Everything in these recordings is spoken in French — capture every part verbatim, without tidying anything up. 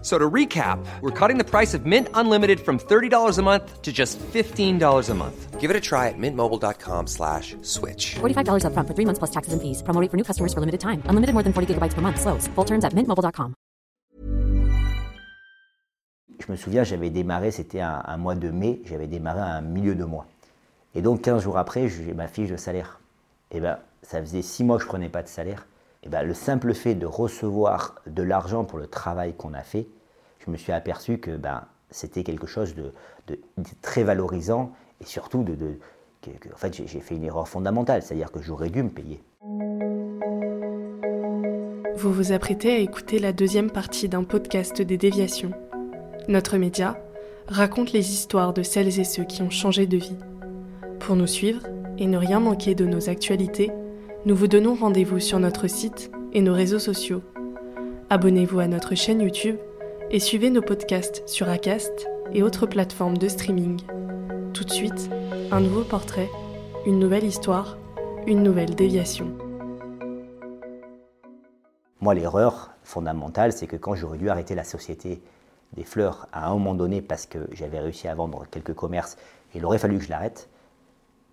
So to recap, we're cutting the price of Mint Unlimited from thirty dollars a month to just fifteen dollars a month. Give it a try at mintmobile.com slash switch. forty-five dollars up front for three months plus taxes and fees. Promo rate for new customers for limited time. Unlimited more than forty gigabytes per month. Slows full terms at mint mobile dot com. Je me souviens, j'avais démarré, c'était un, un mois de mai, j'avais démarré un milieu de mois. Et donc quinze jours après, j'ai ma fiche de salaire. Et ben, ça faisait six mois que je ne prenais pas de salaire. Eh bien, le simple fait de recevoir de l'argent pour le travail qu'on a fait, je me suis aperçu que ben, c'était quelque chose de, de, de très valorisant et surtout de, de, que, que, en fait, j'ai, j'ai fait une erreur fondamentale, c'est-à-dire que j'aurais dû me payer. Vous vous apprêtez à écouter la deuxième partie d'un podcast des Déviations. Notre média raconte les histoires de celles et ceux qui ont changé de vie. Pour nous suivre et ne rien manquer de nos actualités, nous vous donnons rendez-vous sur notre site et nos réseaux sociaux. Abonnez-vous à notre chaîne YouTube et suivez nos podcasts sur Acast et autres plateformes de streaming. Tout de suite, un nouveau portrait, une nouvelle histoire, une nouvelle déviation. Moi, l'erreur fondamentale, c'est que quand j'aurais dû arrêter la société des fleurs à un moment donné parce que j'avais réussi à vendre quelques commerces et il aurait fallu que je l'arrête,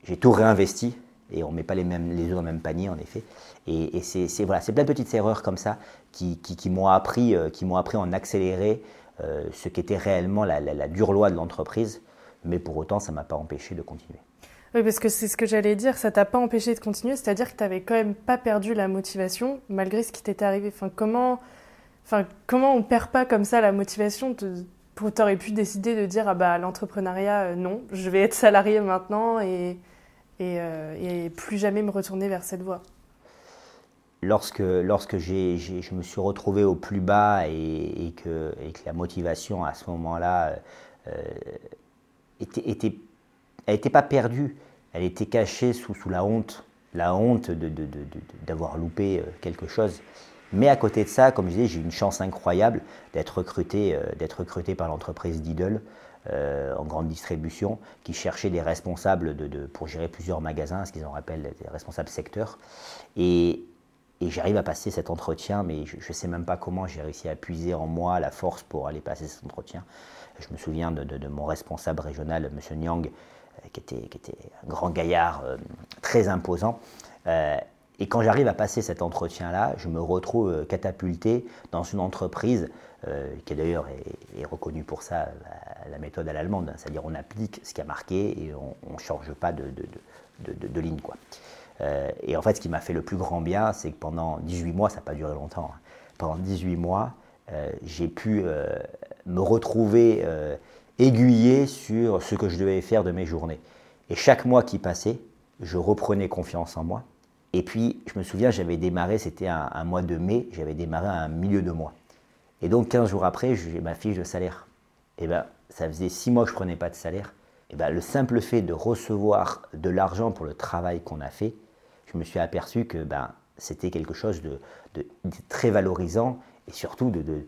j'ai tout réinvesti. Et on ne met pas les, mêmes, les œufs dans le même panier, en effet. Et, et c'est, c'est, voilà, c'est plein de petites erreurs comme ça qui, qui, qui, m'ont, appris, euh, qui m'ont appris en accéléré euh, ce qu'était réellement la, la, la dure loi de l'entreprise. Mais pour autant, ça ne m'a pas empêché de continuer. Oui, parce que c'est ce que j'allais dire, ça ne t'a pas empêché de continuer, c'est-à-dire que tu n'avais quand même pas perdu la motivation malgré ce qui t'était arrivé. Enfin, comment, enfin, comment on ne perd pas comme ça la motivation de, pour, t'aurais pu décider de dire ah bah, l'entrepreneuriat, euh, non, je vais être salarié maintenant et... Et, euh, et plus jamais me retourner vers cette voie. Lorsque, lorsque j'ai, j'ai, je me suis retrouvé au plus bas et, et, que, et que la motivation à ce moment-là euh, était, était, elle n'était pas perdue, elle était cachée sous, sous la honte, la honte de, de, de, de, d'avoir loupé quelque chose. Mais à côté de ça, comme je disais, j'ai eu une chance incroyable d'être recruté, euh, d'être recruté par l'entreprise Diddle. Euh, en grande distribution, qui cherchaient des responsables de, de, pour gérer plusieurs magasins, ce qu'ils en appellent des responsables secteurs. Et, et j'arrive à passer cet entretien, mais je ne sais même pas comment j'ai réussi à puiser en moi la force pour aller passer cet entretien. Je me souviens de, de, de mon responsable régional, M. Nyang, euh, qui, était, qui était un grand gaillard, euh, très imposant. Euh, et quand j'arrive à passer cet entretien-là, je me retrouve catapulté dans une entreprise Euh, qui d'ailleurs est, est reconnue pour ça, la, la méthode à l'allemande, hein, c'est-à-dire on applique ce qui a marqué et on ne change pas de, de, de, de, de ligne, quoi. Euh, et en fait, ce qui m'a fait le plus grand bien, c'est que pendant dix-huit mois, ça n'a pas duré longtemps, hein, pendant dix-huit mois, euh, j'ai pu euh, me retrouver euh, aiguillé sur ce que je devais faire de mes journées. Et chaque mois qui passait, je reprenais confiance en moi. Et puis, je me souviens, j'avais démarré, c'était un, un mois de mai, j'avais démarré un milieu de mois. Et donc, quinze jours après, j'ai ma fiche de salaire. Et ben, ça faisait six mois que je ne prenais pas de salaire. Et ben, le simple fait de recevoir de l'argent pour le travail qu'on a fait, je me suis aperçu que ben, c'était quelque chose de, de, de très valorisant et surtout, de, de,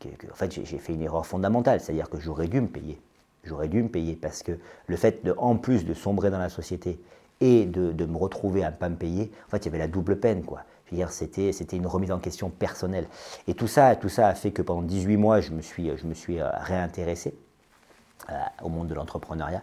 que, que, en fait, j'ai, j'ai fait une erreur fondamentale, c'est-à-dire que j'aurais dû me payer. J'aurais dû me payer parce que le fait, de, en plus de sombrer dans la société et de, de me retrouver à ne pas me payer, en fait, il y avait la double peine, quoi. Je veux dire, c'était, c'était une remise en question personnelle. Et tout ça, tout ça a fait que pendant dix-huit mois, je me suis, je me suis réintéressé euh, au monde de l'entrepreneuriat.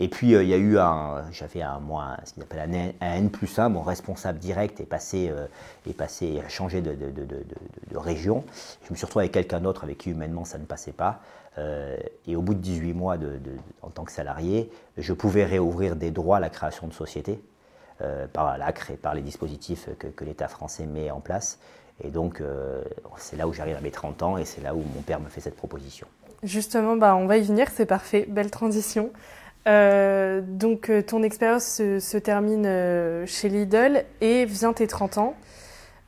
Et puis, euh, il y a eu un, j'avais un, moi, ce qu'on appelle un N, un N plus un, mon responsable direct est passé, euh, est passé, a changé de, de, de, de, de, de région. Je me suis retrouvé avec quelqu'un d'autre avec qui humainement ça ne passait pas. Euh, et au bout de dix-huit mois de, de, de, en tant que salarié, je pouvais réouvrir des droits à la création de sociétés. Euh, par l'A C R E et par les dispositifs que, que l'État français met en place. Et donc, euh, c'est là où j'arrive à mes trente ans et c'est là où mon père me fait cette proposition. Justement, bah, on va y venir, c'est parfait, belle transition. Euh, donc, ton expérience se, se termine chez Lidl et vient tes trente ans.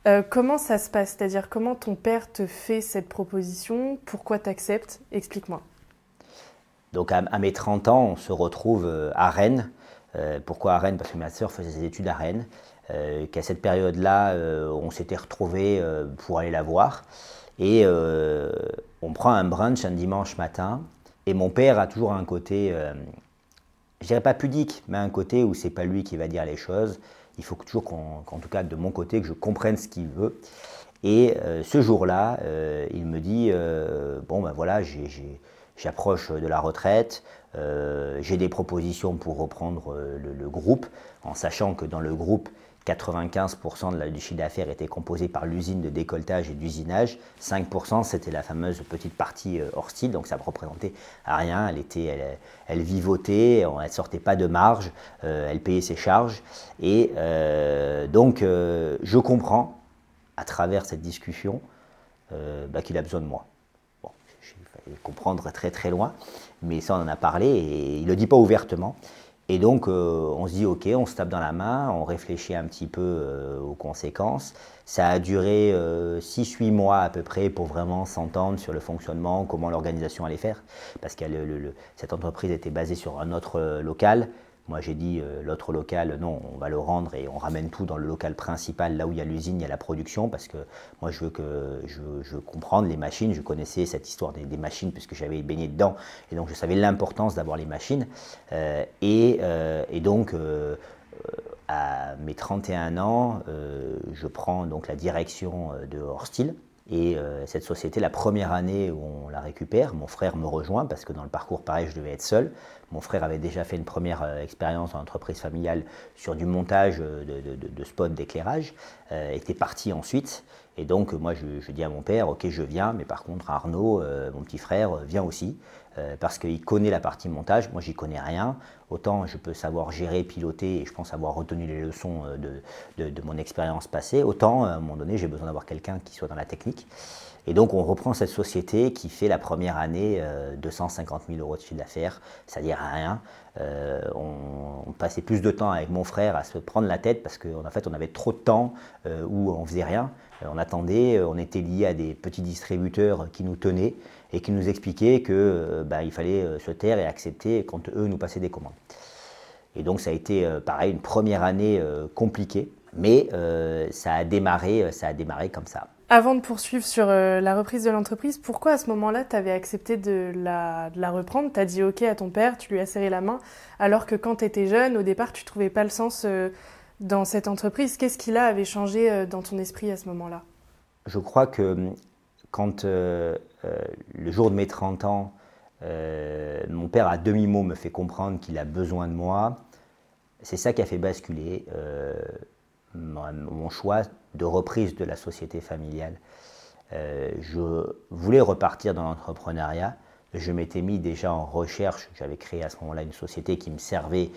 Euh, comment ça se passe? C'est-à-dire, comment ton père te fait cette proposition? Pourquoi t'acceptes? Explique-moi. Donc, à, à mes trente ans, on se retrouve à Rennes. Euh, pourquoi à Rennes? Parce que ma sœur faisait ses études à Rennes. Euh, qu'à cette période-là, euh, on s'était retrouvés euh, pour aller la voir. Et euh, on prend un brunch un dimanche matin. Et mon père a toujours un côté, euh, je dirais pas pudique, mais un côté où c'est pas lui qui va dire les choses. Il faut toujours qu'en qu'en tout cas de mon côté que je comprenne ce qu'il veut. Et euh, ce jour-là, euh, il me dit euh, bon ben voilà, j'ai, j'ai, j'approche de la retraite, euh, j'ai des propositions pour reprendre le, le groupe, en sachant que dans le groupe, quatre-vingt-quinze pour cent de la, du chiffre d'affaires était composé par l'usine de décolletage et d'usinage. cinq pour cent, c'était la fameuse petite partie euh, Orsteel, donc ça ne représentait rien. Elle, était, elle, elle vivotait, elle ne sortait pas de marge, euh, elle payait ses charges. Et euh, donc, euh, je comprends, à travers cette discussion, euh, bah, qu'il a besoin de moi. Bon, il fallait comprendre très très loin, mais ça, on en a parlé et il ne le dit pas ouvertement. Et donc, euh, on se dit, OK, on se tape dans la main, on réfléchit un petit peu euh, aux conséquences. Ça a duré euh, six à huit mois à peu près pour vraiment s'entendre sur le fonctionnement, comment l'organisation allait faire. Parce que le, le, le, cette entreprise était basée sur un autre local. Moi, j'ai dit, euh, l'autre local, non, on va le rendre et on ramène tout dans le local principal, là où il y a l'usine, il y a la production, parce que moi, je veux, que, je veux, je veux comprendre les machines. Je connaissais cette histoire des, des machines, puisque j'avais baigné dedans, et donc je savais l'importance d'avoir les machines. Euh, et, euh, et donc, euh, à mes trente et un ans, euh, je prends donc la direction de Orsteel. Et euh, cette société, la première année où on la récupère, mon frère me rejoint parce que dans le parcours, pareil, je devais être seul. Mon frère avait déjà fait une première euh, expérience en entreprise familiale sur du montage de, de, de, de spots d'éclairage, euh, était parti ensuite. Et donc, moi, je, je dis à mon père, OK, je viens, mais par contre, Arnaud, euh, mon petit frère, vient aussi euh, parce qu'il connaît la partie montage. Moi, j'y connais rien. Autant je peux savoir gérer, piloter et je pense avoir retenu les leçons de, de, de mon expérience passée. Autant, à un moment donné, j'ai besoin d'avoir quelqu'un qui soit dans la technique. Et donc, on reprend cette société qui fait la première année euh, deux cent cinquante mille euros de chiffre d'affaires, c'est-à-dire rien. Euh, on, on passait plus de temps avec mon frère à se prendre la tête parce qu'en fait, on avait trop de temps euh, où on faisait rien. On attendait, on était lié à des petits distributeurs qui nous tenaient et qui nous expliquaient que ben, il fallait se taire et accepter quand eux nous passaient des commandes. Et donc ça a été pareil, une première année compliquée, mais euh, ça a démarré, ça a démarré comme ça. Avant de poursuivre sur la reprise de l'entreprise, pourquoi à ce moment-là tu avais accepté de la, de la reprendre? Tu as dit OK à ton père, tu lui as serré la main, alors que quand tu étais jeune, au départ, tu ne trouvais pas le sens euh, dans cette entreprise. Qu'est-ce qui là avait changé dans ton esprit à ce moment-là? Je crois que quand euh, euh, le jour de mes trente ans, euh, mon père à demi-mot me fait comprendre qu'il a besoin de moi, c'est ça qui a fait basculer euh, mon, mon choix de reprise de la société familiale. Euh, je voulais repartir dans l'entrepreneuriat. Je m'étais mis déjà en recherche. J'avais créé à ce moment-là une société qui me servait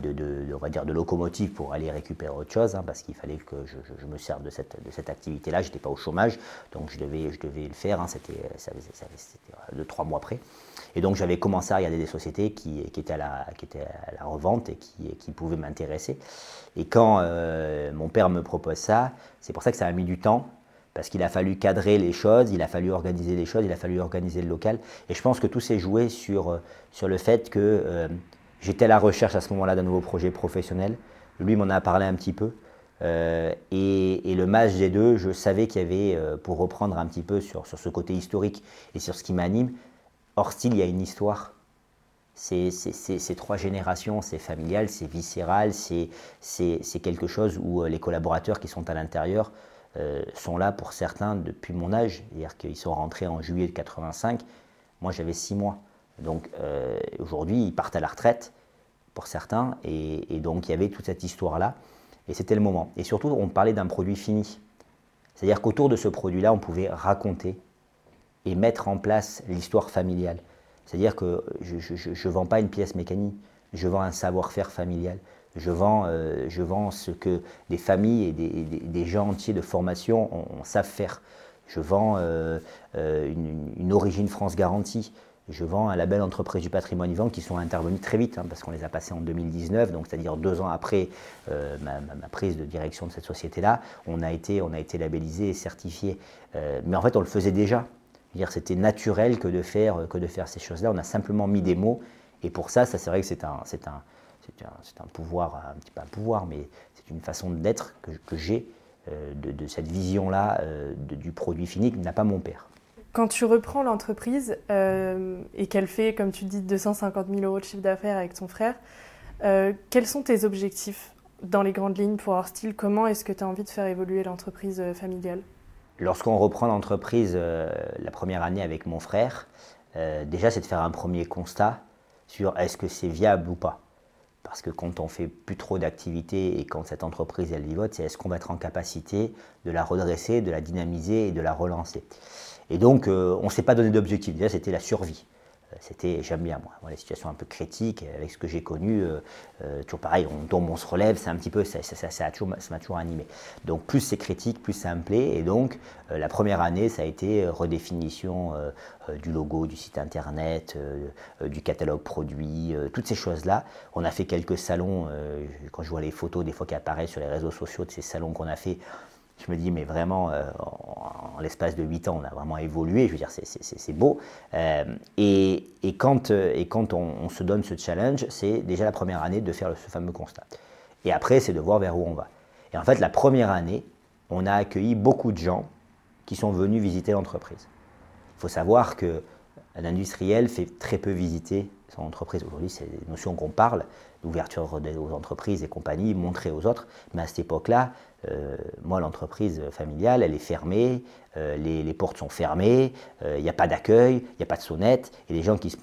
De, de, on va dire de locomotive pour aller récupérer autre chose, hein, parce qu'il fallait que je, je, je me serve de cette, de cette activité-là. Je n'étais pas au chômage, donc je devais, je devais le faire. Hein, c'était, ça, ça, c'était deux, trois mois près. Et donc, j'avais commencé à regarder des sociétés qui, qui, étaient, à la, qui étaient à la revente et qui, qui pouvaient m'intéresser. Et quand euh, mon père me propose ça, c'est pour ça que ça a mis du temps, parce qu'il a fallu cadrer les choses, il a fallu organiser les choses, il a fallu organiser le local. Et je pense que tout s'est joué sur, sur le fait que... Euh, J'étais à la recherche à ce moment-là d'un nouveau projet professionnel. Lui m'en a parlé un petit peu. Euh, et, et le match des deux, je savais qu'il y avait, euh, pour reprendre un petit peu sur, sur ce côté historique et sur ce qui m'anime, Orsteel, il y a une histoire. C'est, c'est, c'est, c'est trois générations, c'est familial, c'est viscéral, c'est, c'est, c'est quelque chose où les collaborateurs qui sont à l'intérieur euh, sont là pour certains depuis mon âge. C'est-à-dire qu'ils sont rentrés en juillet de quatre-vingt-cinq. Moi, j'avais six mois. Donc euh, aujourd'hui, ils partent à la retraite pour certains et, et donc il y avait toute cette histoire-là et c'était le moment. Et surtout, on parlait d'un produit fini. C'est-à-dire qu'autour de ce produit-là, on pouvait raconter et mettre en place l'histoire familiale. C'est-à-dire que je ne vends pas une pièce mécanique, je vends un savoir-faire familial. Je vends, euh, je vends ce que des familles et des, des, des gens entiers de formation on, on savent faire. Je vends euh, euh, une, une Origine France Garantie. je vends à la belle entreprise du patrimoine vivant qui sont intervenues très vite, hein, parce qu'on les a passées en deux mille dix-neuf, donc c'est-à-dire deux ans après euh, ma, ma prise de direction de cette société-là, on a été, on a été labellisé et certifié. Euh, mais en fait, on le faisait déjà. C'est-à-dire, c'était naturel que de faire, que de faire ces choses-là. On a simplement mis des mots. Et pour ça, ça c'est vrai que c'est un, c'est un, c'est un, c'est un pouvoir, un petit peu un pouvoir, mais c'est une façon d'être que, que j'ai euh, de, de cette vision-là euh, de, du produit fini que n'a pas mon père. Quand tu reprends l'entreprise euh, et qu'elle fait, comme tu dis, deux cent cinquante mille euros de chiffre d'affaires avec ton frère, euh, quels sont tes objectifs dans les grandes lignes pour Orsteel ? Comment est-ce que tu as envie de faire évoluer l'entreprise euh, familiale ? Lorsqu'on reprend l'entreprise euh, la première année avec mon frère, euh, déjà c'est de faire un premier constat sur est-ce que c'est viable ou pas. Parce que quand on ne fait plus trop d'activités et quand cette entreprise elle vivote, c'est est-ce qu'on va être en capacité de la redresser, de la dynamiser et de la relancer. Et donc, euh, on ne s'est pas donné d'objectif. Déjà, c'était la survie. Euh, c'était, j'aime bien, moi, les situations un peu critiques, avec ce que j'ai connu, euh, euh, toujours pareil, on tombe, on se relève, c'est un petit peu, ça, ça, ça, ça, a toujours, ça m'a toujours animé. Donc, plus c'est critique, plus ça me plaît. Et donc, euh, la première année, ça a été redéfinition euh, euh, du logo, du site internet, euh, euh, du catalogue produit, euh, toutes ces choses-là. On a fait quelques salons, euh, quand je vois les photos, des fois qui apparaissent sur les réseaux sociaux de ces salons qu'on a fait, je me dis, mais vraiment, euh, en, en l'espace de huit ans, on a vraiment évolué. Je veux dire, c'est, c'est, c'est beau. Euh, et, et quand, et quand on, on se donne ce challenge, c'est déjà la première année de faire ce fameux constat. Et après, c'est de voir vers où on va. Et en fait, la première année, on a accueilli beaucoup de gens qui sont venus visiter l'entreprise. Il faut savoir qu'un industriel fait très peu visiter son entreprise. Aujourd'hui, c'est des notions qu'on parle, d'ouverture aux entreprises et compagnie, montrer aux autres. Mais à cette époque-là, Euh, moi, l'entreprise familiale, elle est fermée, euh, les, les portes sont fermées, il euh, n'y a pas d'accueil, il n'y a pas de sonnette, et les gens qui se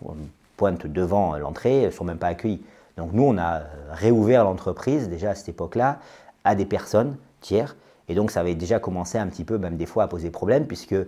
pointent devant l'entrée ne sont même pas accueillis. Donc nous, on a réouvert l'entreprise, déjà à cette époque-là, à des personnes tiers, et donc ça avait déjà commencé un petit peu, même des fois, à poser problème, puisque euh,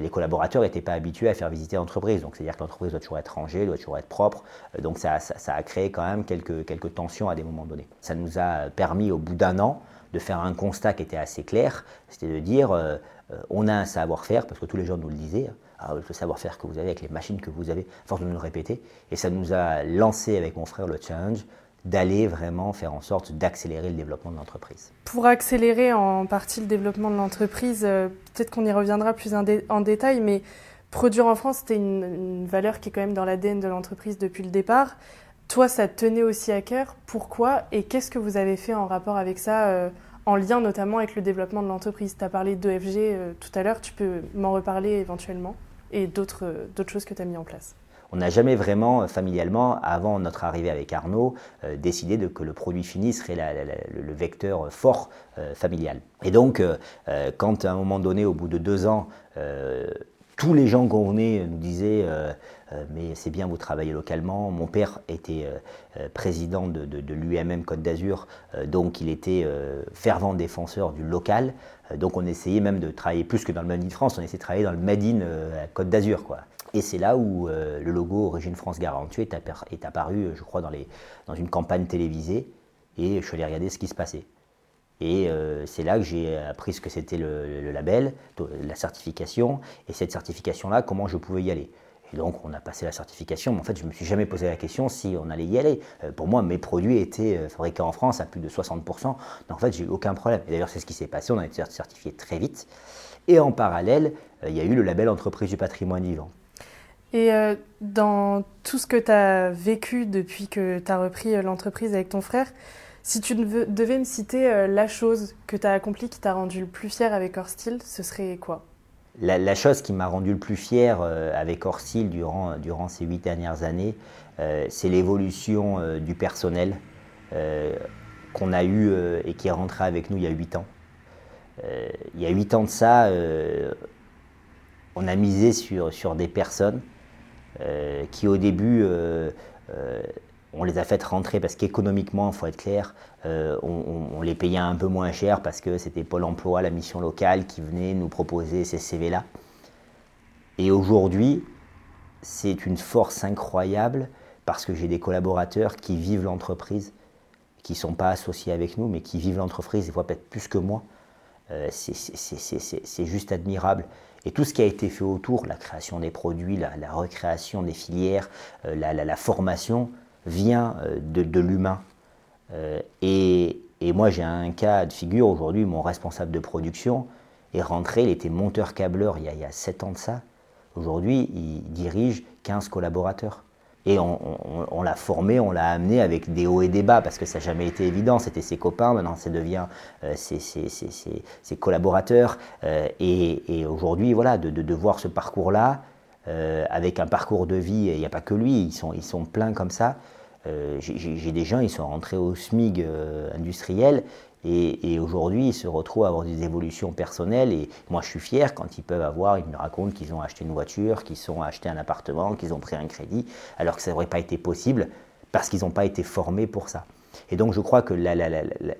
les collaborateurs n'étaient pas habitués à faire visiter l'entreprise. Donc c'est-à-dire que l'entreprise doit toujours être rangée, doit toujours être propre, euh, donc ça, ça, ça a créé quand même quelques, quelques tensions à des moments donnés. Ça nous a permis, au bout d'un an, de faire un constat qui était assez clair, c'était de dire euh, euh, on a un savoir-faire, parce que tous les gens nous le disaient, hein, le savoir-faire que vous avez avec les machines que vous avez, à force de nous le répéter, et ça nous a lancé avec mon frère le challenge d'aller vraiment faire en sorte d'accélérer le développement de l'entreprise. Pour accélérer en partie le développement de l'entreprise, euh, peut-être qu'on y reviendra plus en, dé- en détail, mais produire en France, c'était une, une valeur qui est quand même dans l'A D N de l'entreprise depuis le départ. Toi, ça te tenait aussi à cœur. Pourquoi et qu'est-ce que vous avez fait en rapport avec ça, euh, en lien notamment avec le développement de l'entreprise ? Tu as parlé d'E F G euh, tout à l'heure, tu peux m'en reparler éventuellement et d'autres, euh, d'autres choses que tu as mis en place. On n'a jamais vraiment, familialement, avant notre arrivée avec Arnaud, euh, décidé de, que le produit fini serait la, la, la, le vecteur fort euh, familial. Et donc, euh, quand à un moment donné, au bout de deux ans, euh, tous les gens qu'on venait nous disaient euh, euh, mais c'est bien, vous travaillez localement. Mon père était euh, président de, de, de l'U M M Côte d'Azur, euh, donc il était euh, fervent défenseur du local. Euh, donc on essayait même de travailler plus que dans le Made in France, on essayait de travailler dans le Made in euh, Côte d'Azur, quoi. Et c'est là où euh, le logo Origine France Garantie est, appar- est apparu, je crois, dans, les, dans une campagne télévisée. Et je suis allé regarder ce qui se passait. Et euh, c'est là que j'ai appris ce que c'était le, le label, la certification, et cette certification-là, comment je pouvais y aller. Et donc, on a passé la certification, mais en fait, je ne me suis jamais posé la question si on allait y aller. Euh, pour moi, mes produits étaient fabriqués en France à plus de soixante pour cent, donc en fait, j'ai eu aucun problème. Et d'ailleurs, c'est ce qui s'est passé, on a été certifié très vite. Et en parallèle, euh, il y a eu le label Entreprise du patrimoine vivant. Et euh, dans tout ce que tu as vécu depuis que tu as repris l'entreprise avec ton frère, si tu devais me citer la chose que tu as accomplie, qui t'a rendu le plus fier avec Orsteel, ce serait quoi ? la, la chose qui m'a rendu le plus fier avec Orsteel durant, durant ces huit dernières années, euh, c'est l'évolution euh, du personnel euh, qu'on a eu euh, et qui est rentré avec nous il y a huit ans. Euh, il y a huit ans de ça, euh, on a misé sur, sur des personnes euh, qui au début... Euh, euh, On les a fait rentrer parce qu'économiquement, il faut être clair, euh, on, on, on les payait un peu moins cher parce que c'était Pôle emploi, la mission locale qui venait nous proposer ces C V-là. Et aujourd'hui, c'est une force incroyable parce que j'ai des collaborateurs qui vivent l'entreprise, qui ne sont pas associés avec nous, mais qui vivent l'entreprise, des fois peut-être plus que moi, euh, c'est, c'est, c'est, c'est, c'est juste admirable. Et tout ce qui a été fait autour, la création des produits, la, la recréation des filières, euh, la, la, la formation, vient euh, de, de l'humain. Euh, et, et moi, j'ai un cas de figure. Aujourd'hui, mon responsable de production est rentré, il était monteur-câbleur il y a, il y a sept ans de ça. Aujourd'hui, il dirige quinze collaborateurs. Et on, on, on l'a formé, on l'a amené avec des hauts et des bas, parce que ça n'a jamais été évident. C'était ses copains, maintenant ça devient euh, ses, ses, ses, ses, ses collaborateurs. Euh, et, et aujourd'hui, voilà, de, de, de voir ce parcours-là, euh, avec un parcours de vie, il n'y a pas que lui, ils sont, ils sont pleins comme ça. Euh, j'ai, j'ai des gens, ils sont rentrés au SMIG euh, industriel, et, et aujourd'hui, ils se retrouvent à avoir des évolutions personnelles. Et moi, je suis fier quand ils peuvent avoir, ils me racontent qu'ils ont acheté une voiture, qu'ils ont acheté un appartement, qu'ils ont pris un crédit, alors que ça n'aurait pas été possible parce qu'ils n'ont pas été formés pour ça. Et donc, je crois que la, la, la, la, la,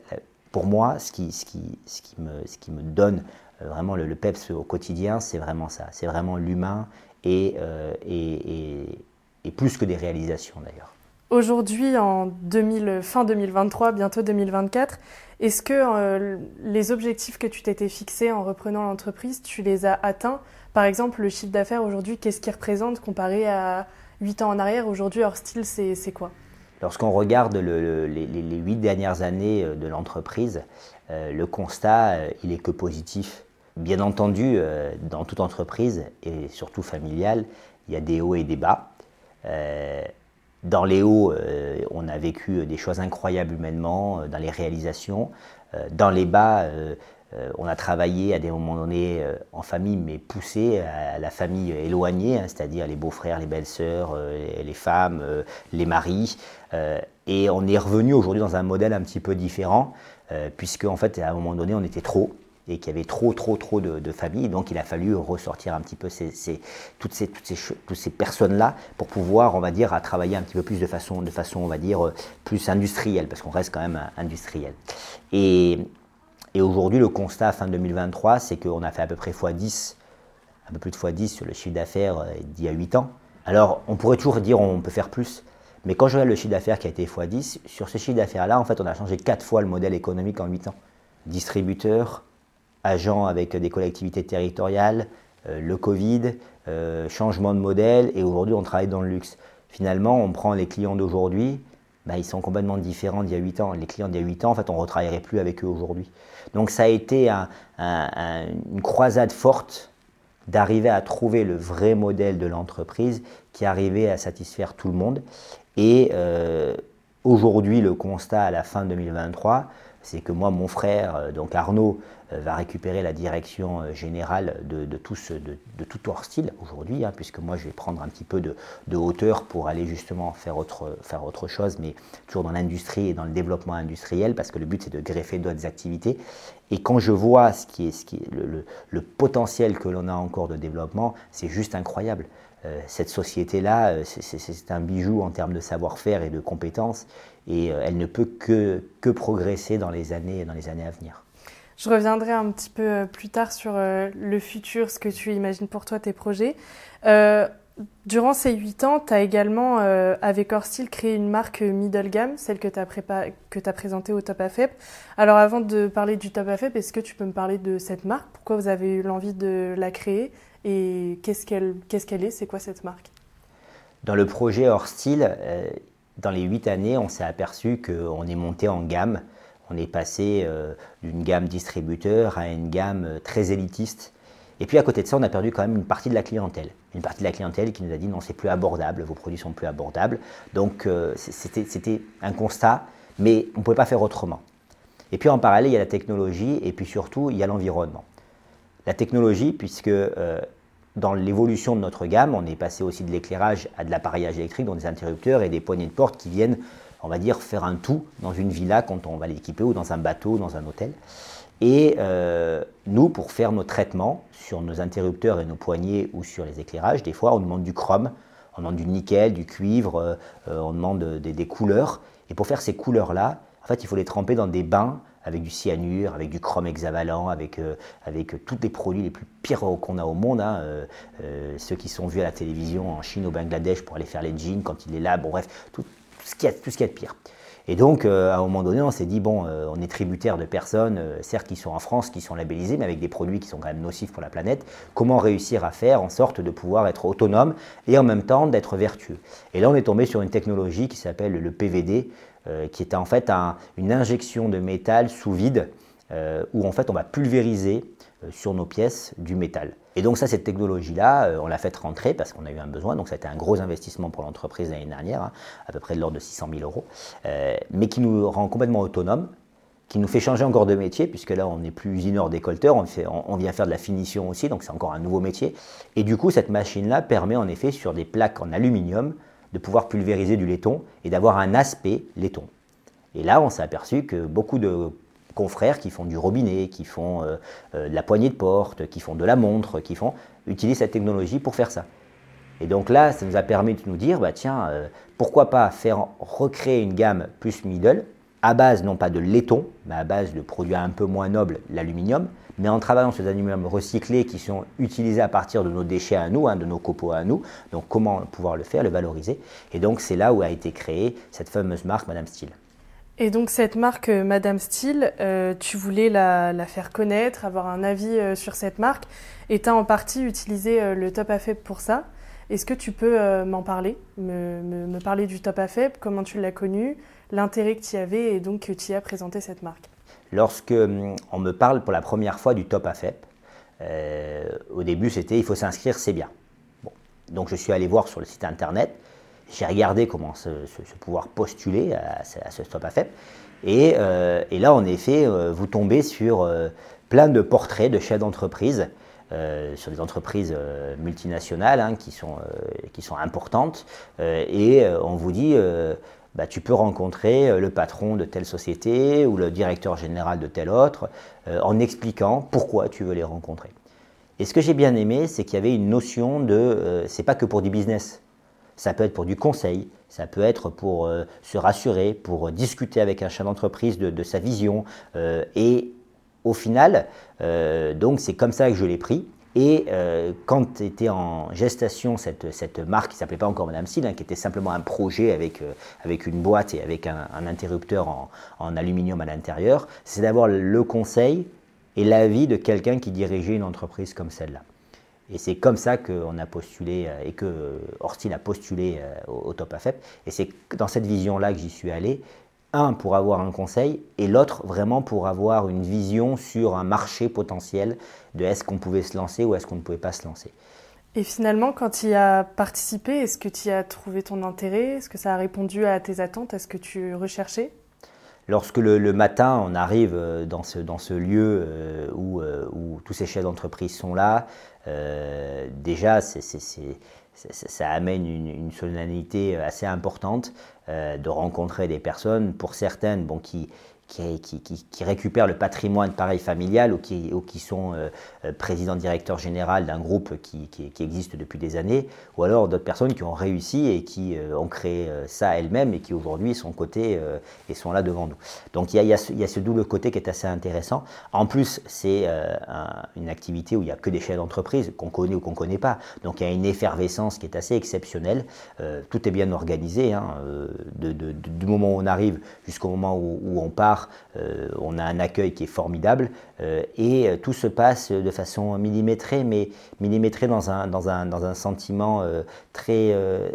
pour moi, ce qui, ce qui, ce qui, me, ce qui me donne vraiment le, le peps au quotidien, c'est vraiment ça. C'est vraiment l'humain et, euh, et, et, et plus que des réalisations d'ailleurs. Aujourd'hui, en deux mille, fin deux mille vingt-trois, bientôt deux mille vingt-quatre, est-ce que euh, les objectifs que tu t'étais fixés en reprenant l'entreprise, tu les as atteints ? Par exemple, le chiffre d'affaires aujourd'hui, qu'est-ce qu'il représente comparé à huit ans en arrière ? Aujourd'hui, Orsteel, c'est, c'est quoi ? Lorsqu'on regarde le, le, les, les huit dernières années de l'entreprise, euh, le constat, euh, il n'est que positif. Bien entendu, euh, dans toute entreprise, et surtout familiale, il y a des hauts et des bas. Euh, Dans les hauts, euh, on a vécu des choses incroyables humainement, euh, dans les réalisations. Euh, dans les bas, euh, euh, on a travaillé à des moments donnés euh, en famille, mais poussé à la famille éloignée, hein, c'est-à-dire les beaux-frères, les belles-sœurs, euh, les femmes, euh, les maris. Euh, et on est revenu aujourd'hui dans un modèle un petit peu différent, euh, puisque en fait, à un moment donné, on était trop. Et qu'il y avait trop, trop, trop de, de familles. Donc, il a fallu ressortir un petit peu ces, ces, toutes, ces, toutes, ces, toutes ces personnes-là pour pouvoir, on va dire, à travailler un petit peu plus de façon, de façon on va dire, plus industrielle, parce qu'on reste quand même industriel. Et, et aujourd'hui, le constat à fin deux mille vingt-trois, c'est qu'on a fait à peu près fois dix, un peu plus de fois dix sur le chiffre d'affaires d'il y a huit ans. Alors, on pourrait toujours dire on peut faire plus. Mais quand je regarde le chiffre d'affaires qui a été fois dix, sur ce chiffre d'affaires-là, en fait, on a changé quatre fois le modèle économique en huit ans. Distributeur, agents avec des collectivités territoriales, euh, le Covid, euh, changement de modèle, et aujourd'hui on travaille dans le luxe. Finalement, on prend les clients d'aujourd'hui, bah, ils sont complètement différents d'il y a huit ans. Les clients d'il y a huit ans, en fait, on ne retravaillerait plus avec eux aujourd'hui. Donc ça a été un, un, un, une croisade forte d'arriver à trouver le vrai modèle de l'entreprise qui arrivait à satisfaire tout le monde. Et euh, aujourd'hui, le constat à la fin deux mille vingt-trois, c'est que moi, mon frère, donc Arnaud, va récupérer la direction générale de, de, tout, ce, de, de tout Orsteel aujourd'hui, hein, puisque moi, je vais prendre un petit peu de, de hauteur pour aller justement faire autre, faire autre chose, mais toujours dans l'industrie et dans le développement industriel, parce que le but, c'est de greffer d'autres activités. Et quand je vois ce qui est, ce qui est le, le, le potentiel que l'on a encore de développement, c'est juste incroyable. Cette société-là, c'est, c'est, c'est un bijou en termes de savoir-faire et de compétences, et elle ne peut que, que progresser dans les années, dans les années à venir. Je reviendrai un petit peu plus tard sur le futur, ce que tu imagines pour toi, tes projets. Euh, durant ces huit ans, tu as également, euh, avec Orsteel, créé une marque middle gamme, celle que tu as prépa- présentée au Top A F E P. Alors avant de parler du Top A F E P, est-ce que tu peux me parler de cette marque ? Pourquoi vous avez eu l'envie de la créer ? Et qu'est-ce qu'elle, qu'est-ce qu'elle est ? C'est quoi cette marque ? Dans le projet Orsteel, euh, dans les huit années, on s'est aperçu qu'on est monté en gamme. On est passé euh, d'une gamme distributeur à une gamme euh, très élitiste. Et puis à côté de ça, on a perdu quand même une partie de la clientèle. Une partie de la clientèle qui nous a dit non, c'est plus abordable, vos produits sont plus abordables. Donc euh, c'était, c'était un constat, mais on ne pouvait pas faire autrement. Et puis en parallèle, il y a la technologie et puis surtout, il y a l'environnement. La technologie, puisque euh, dans l'évolution de notre gamme, on est passé aussi de l'éclairage à de l'appareillage électrique, donc des interrupteurs et des poignées de porte qui viennent, on va dire, faire un tout dans une villa quand on va l'équiper ou dans un bateau, dans un hôtel. Et euh, nous, pour faire nos traitements sur nos interrupteurs et nos poignées ou sur les éclairages, des fois, on demande du chrome, on demande du nickel, du cuivre, euh, on demande des, des couleurs. Et pour faire ces couleurs-là, en fait, il faut les tremper dans des bains avec du cyanure, avec du chrome hexavalent, avec, euh, avec tous les produits les plus pires qu'on a au monde. Hein, euh, euh, ceux qui sont vus à la télévision en Chine, au Bangladesh, pour aller faire les jeans, quand ils les lavent, bon bref, tout, tout, ce qu'il y a, tout ce qu'il y a de pire. Et donc, euh, à un moment donné, on s'est dit, bon, euh, on est tributaire de personnes, euh, certes, qui sont en France, qui sont labellisées, mais avec des produits qui sont quand même nocifs pour la planète. Comment réussir à faire en sorte de pouvoir être autonome et en même temps d'être vertueux? Et là, on est tombé sur une technologie qui s'appelle le P V D, euh, qui est en fait un, une injection de métal sous vide, euh, où en fait, on va pulvériser euh, sur nos pièces du métal. Et donc ça, cette technologie-là, euh, on l'a fait rentrer parce qu'on a eu un besoin. Donc ça a été un gros investissement pour l'entreprise l'année dernière, hein, à peu près de l'ordre de six cent mille euros, euh, mais qui nous rend complètement autonomes, qui nous fait changer encore de métier, puisque là, on n'est plus usineur-décolteur, on, fait, on, on vient faire de la finition aussi, donc c'est encore un nouveau métier. Et du coup, cette machine-là permet en effet, sur des plaques en aluminium, de pouvoir pulvériser du laiton et d'avoir un aspect laiton. Et là, on s'est aperçu que beaucoup de confrères qui font du robinet, qui font euh, euh, de la poignée de porte, qui font de la montre, qui font, utilisent cette technologie pour faire ça. Et donc là, ça nous a permis de nous dire, bah tiens, euh, pourquoi pas faire recréer une gamme plus middle, à base non pas de laiton, mais à base de produits un peu moins nobles, l'aluminium, mais en travaillant sur des aluminiums recyclés qui sont utilisés à partir de nos déchets à nous, hein, de nos copeaux à nous. Donc comment pouvoir le faire, le valoriser. Et donc c'est là où a été créée cette fameuse marque Madame Styl'. Et donc cette marque euh, Madame Styl', euh, tu voulais la, la faire connaître, avoir un avis euh, sur cette marque, et tu as en partie utilisé euh, le Top A F E P pour ça. Est-ce que tu peux euh, m'en parler, me, me, me parler du Top A F E P, comment tu l'as connu, l'intérêt que tu y avais et donc que tu y as présenté cette marque? Lorsque hum, on me parle pour la première fois du Top A F E P, euh, au début c'était il faut s'inscrire, c'est bien. Bon. Donc je suis allé voir sur le site internet. J'ai regardé comment se, se, se pouvoir postuler à, à ce Top A F E P. Et, euh, et là, en effet, euh, vous tombez sur euh, plein de portraits de chefs d'entreprise, euh, sur des entreprises euh, multinationales hein, qui, sont, euh, qui sont importantes. Euh, et euh, on vous dit, euh, bah, tu peux rencontrer le patron de telle société ou le directeur général de telle autre, euh, en expliquant pourquoi tu veux les rencontrer. Et ce que j'ai bien aimé, c'est qu'il y avait une notion de euh, « c'est pas que pour du business ». Ça peut être pour du conseil, ça peut être pour euh, se rassurer, pour discuter avec un chef d'entreprise de, de sa vision. Euh, et au final, euh, donc c'est comme ça que je l'ai pris. Et euh, quand était en gestation cette, cette marque qui ne s'appelait pas encore Madame Styl', hein, qui était simplement un projet avec, euh, avec une boîte et avec un, un interrupteur en, en aluminium à l'intérieur, c'est d'avoir le conseil et l'avis de quelqu'un qui dirigeait une entreprise comme celle-là. Et c'est comme ça qu'on a postulé et que Orsteel a postulé au Top A F E P. Et c'est dans cette vision-là que j'y suis allé. Un, pour avoir un conseil et l'autre, vraiment pour avoir une vision sur un marché potentiel de est-ce qu'on pouvait se lancer ou est-ce qu'on ne pouvait pas se lancer. Et finalement, quand tu y as participé, est-ce que tu y as trouvé ton intérêt? Est-ce que ça a répondu à tes attentes? Est-ce que tu recherchais? Lorsque le, le matin, on arrive dans ce, dans ce lieu euh, où, euh, où tous ces chefs d'entreprise sont là, euh, déjà, c'est, c'est, c'est, c'est, ça amène une, une solennité assez importante euh, de rencontrer des personnes, pour certaines, bon, qui... Qui, qui, qui récupèrent le patrimoine pareil familial ou qui, ou qui sont euh, président-directeur général d'un groupe qui, qui, qui existe depuis des années, ou alors d'autres personnes qui ont réussi et qui euh, ont créé ça elles-mêmes et qui aujourd'hui sont cotées euh, et sont là devant nous. Donc il y a, il y a, ce, il y a ce double côté qui est assez intéressant. En plus, c'est euh, un, une activité où il n'y a que des chefs d'entreprise, qu'on connaît ou qu'on ne connaît pas. Donc il y a une effervescence qui est assez exceptionnelle. Euh, tout est bien organisé, hein, euh, de, de, de, du moment où on arrive jusqu'au moment où, où on part. Euh, on a un accueil qui est formidable euh, et tout se passe de façon millimétrée, mais millimétrée dans un, dans un, dans un sentiment euh, très, euh,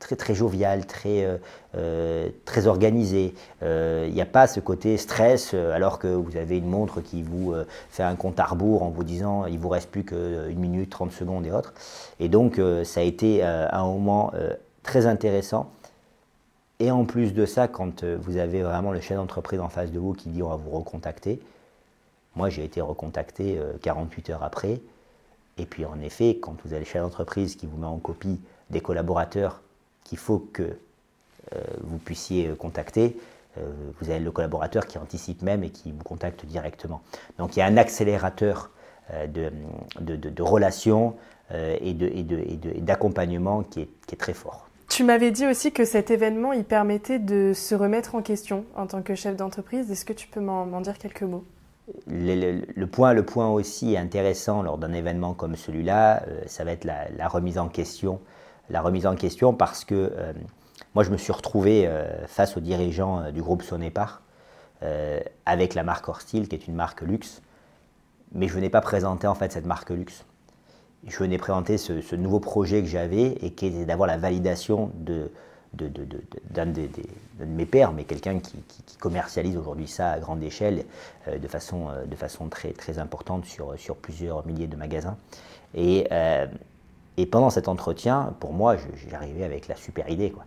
très, très jovial, très, euh, très organisé. Il euh, n'y a pas ce côté stress alors que vous avez une montre qui vous euh, fait un compte à rebours en vous disant il ne vous reste plus qu'une minute, trente secondes et autres. Et donc euh, ça a été euh, un moment euh, très intéressant. Et en plus de ça, quand vous avez vraiment le chef d'entreprise en face de vous qui dit on va vous recontacter, moi j'ai été recontacté quarante-huit heures après. Et puis en effet, quand vous avez le chef d'entreprise qui vous met en copie des collaborateurs qu'il faut que euh, vous puissiez contacter, euh, vous avez le collaborateur qui anticipe même et qui vous contacte directement. Donc il y a un accélérateur euh, de, de, de, de relations euh, et, de, et, de, et, de, et d'accompagnement qui est, qui est très fort. Tu m'avais dit aussi que cet événement, il permettait de se remettre en question en tant que chef d'entreprise. Est-ce que tu peux m'en, m'en dire quelques mots ? le, le, le, point, le point aussi intéressant lors d'un événement comme celui-là, euh, ça va être la, la remise en question. La remise en question parce que euh, Moi, je me suis retrouvé euh, face aux dirigeants euh, du groupe Sonépar euh, avec la marque Orsteel, qui est une marque luxe. Mais je venais pas présenter en fait cette marque luxe. Je venais présenter ce, ce nouveau projet que j'avais et qui était d'avoir la validation de, de, de, de, de, d'un, de, de, d'un de mes pairs, mais quelqu'un qui, qui, qui commercialise aujourd'hui ça à grande échelle, euh, de façon, euh, de façon très, très importante sur, sur plusieurs milliers de magasins. Et, euh, et pendant cet entretien, pour moi, je, j'arrivais avec la super idée, quoi.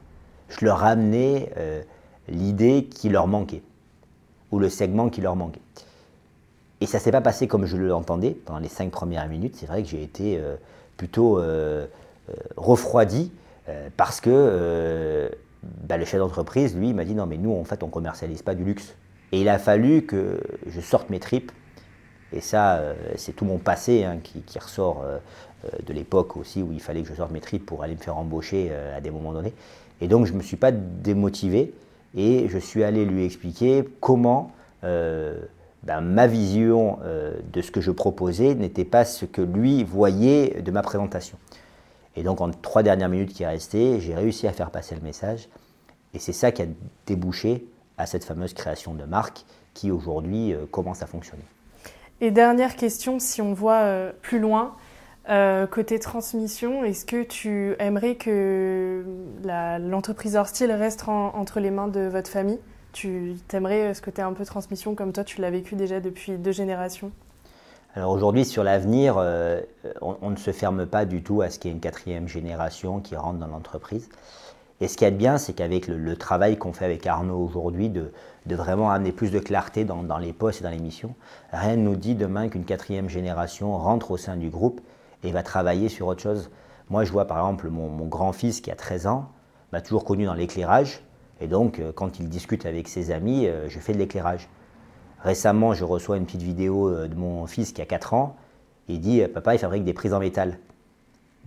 Je leur amenais euh, l'idée qui leur manquait, ou le segment qui leur manquait. Et ça ne s'est pas passé comme je l'entendais pendant les cinq premières minutes. C'est vrai que j'ai été euh, plutôt euh, euh, refroidi euh, parce que euh, bah, le chef d'entreprise, lui, m'a dit « Non, mais nous, en fait, on ne commercialise pas du luxe. » Et il a fallu que je sorte mes tripes. Et ça, euh, c'est tout mon passé hein, qui, qui ressort euh, de l'époque aussi où il fallait que je sorte mes tripes pour aller me faire embaucher euh, à des moments donnés. Et donc, je ne me suis pas démotivé et je suis allé lui expliquer comment... Euh, Ben, ma vision euh, de ce que je proposais n'était pas ce que lui voyait de ma présentation. Et donc, en trois dernières minutes qui restaient, j'ai réussi à faire passer le message. Et c'est ça qui a débouché à cette fameuse création de marque qui, aujourd'hui, euh, commence à fonctionner. Et dernière question, si on voit euh, plus loin, euh, côté transmission, est-ce que tu aimerais que la, l'entreprise Orsteel reste en, entre les mains de votre famille ? Tu aimerais ce côté un peu transmission comme toi, tu l'as vécu déjà depuis deux générations? Alors aujourd'hui, sur l'avenir, euh, on, on ne se ferme pas du tout à ce qu'il y ait une quatrième génération qui rentre dans l'entreprise. Et ce qu'il y a de bien, c'est qu'avec le, le travail qu'on fait avec Arnaud aujourd'hui, de, de vraiment amener plus de clarté dans, dans les postes et dans les missions, rien ne nous dit demain qu'une quatrième génération rentre au sein du groupe et va travailler sur autre chose. Moi, je vois par exemple mon, mon grand-fils qui a treize ans, m'a toujours connu dans l'éclairage. Et donc, quand il discute avec ses amis, je fais de l'éclairage. Récemment, je reçois une petite vidéo de mon fils qui a quatre ans. Il dit « Papa, il fabrique des prises en métal ».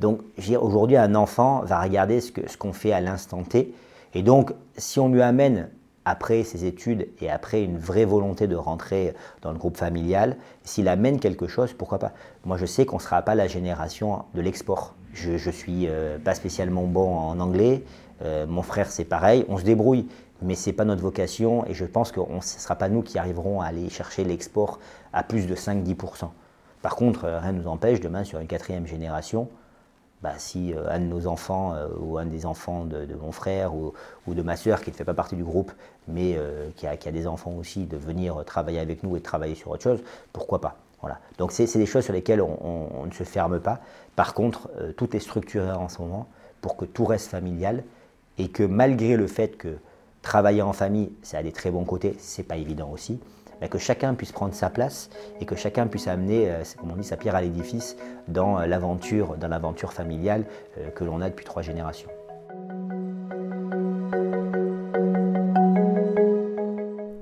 Donc, aujourd'hui, un enfant va regarder ce, que, ce qu'on fait à l'instant T. Et donc, si on lui amène, après ses études et après une vraie volonté de rentrer dans le groupe familial, s'il amène quelque chose, pourquoi pas ? Moi, je sais qu'on ne sera pas la génération de l'export. Je ne suis euh, pas spécialement bon en anglais. Euh, mon frère, c'est pareil, on se débrouille, mais ce n'est pas notre vocation et je pense que on, ce ne sera pas nous qui arriverons à aller chercher l'export à plus de cinq à dix pour cent. Par contre, euh, rien ne nous empêche, demain, sur une quatrième génération, bah, si euh, un de nos enfants euh, ou un des enfants de, de mon frère ou, ou de ma sœur qui ne fait pas partie du groupe, mais euh, qui, a, qui a des enfants aussi, de venir travailler avec nous et de travailler sur autre chose, pourquoi pas ? Voilà. Donc, c'est, c'est des choses sur lesquelles on, on, on ne se ferme pas. Par contre, euh, tout est structuré en ce moment pour que tout reste familial. Et que malgré le fait que travailler en famille, ça a des très bons côtés, c'est pas évident aussi, mais que chacun puisse prendre sa place et que chacun puisse amener, comme on dit, sa pierre à l'édifice dans l'aventure, dans l'aventure familiale que l'on a depuis trois générations.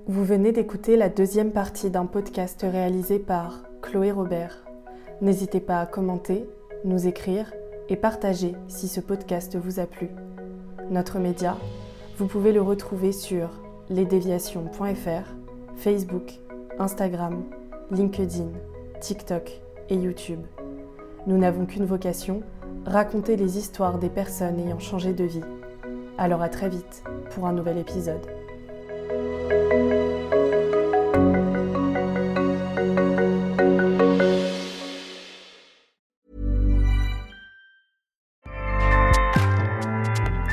Vous venez d'écouter la deuxième partie d'un podcast réalisé par Chloé Robert. N'hésitez pas à commenter, nous écrire et partager si ce podcast vous a plu. Notre média, vous pouvez le retrouver sur les déviations point f r, Facebook, Instagram, LinkedIn, TikTok et YouTube. Nous n'avons qu'une vocation, raconter les histoires des personnes ayant changé de vie. Alors à très vite pour un nouvel épisode.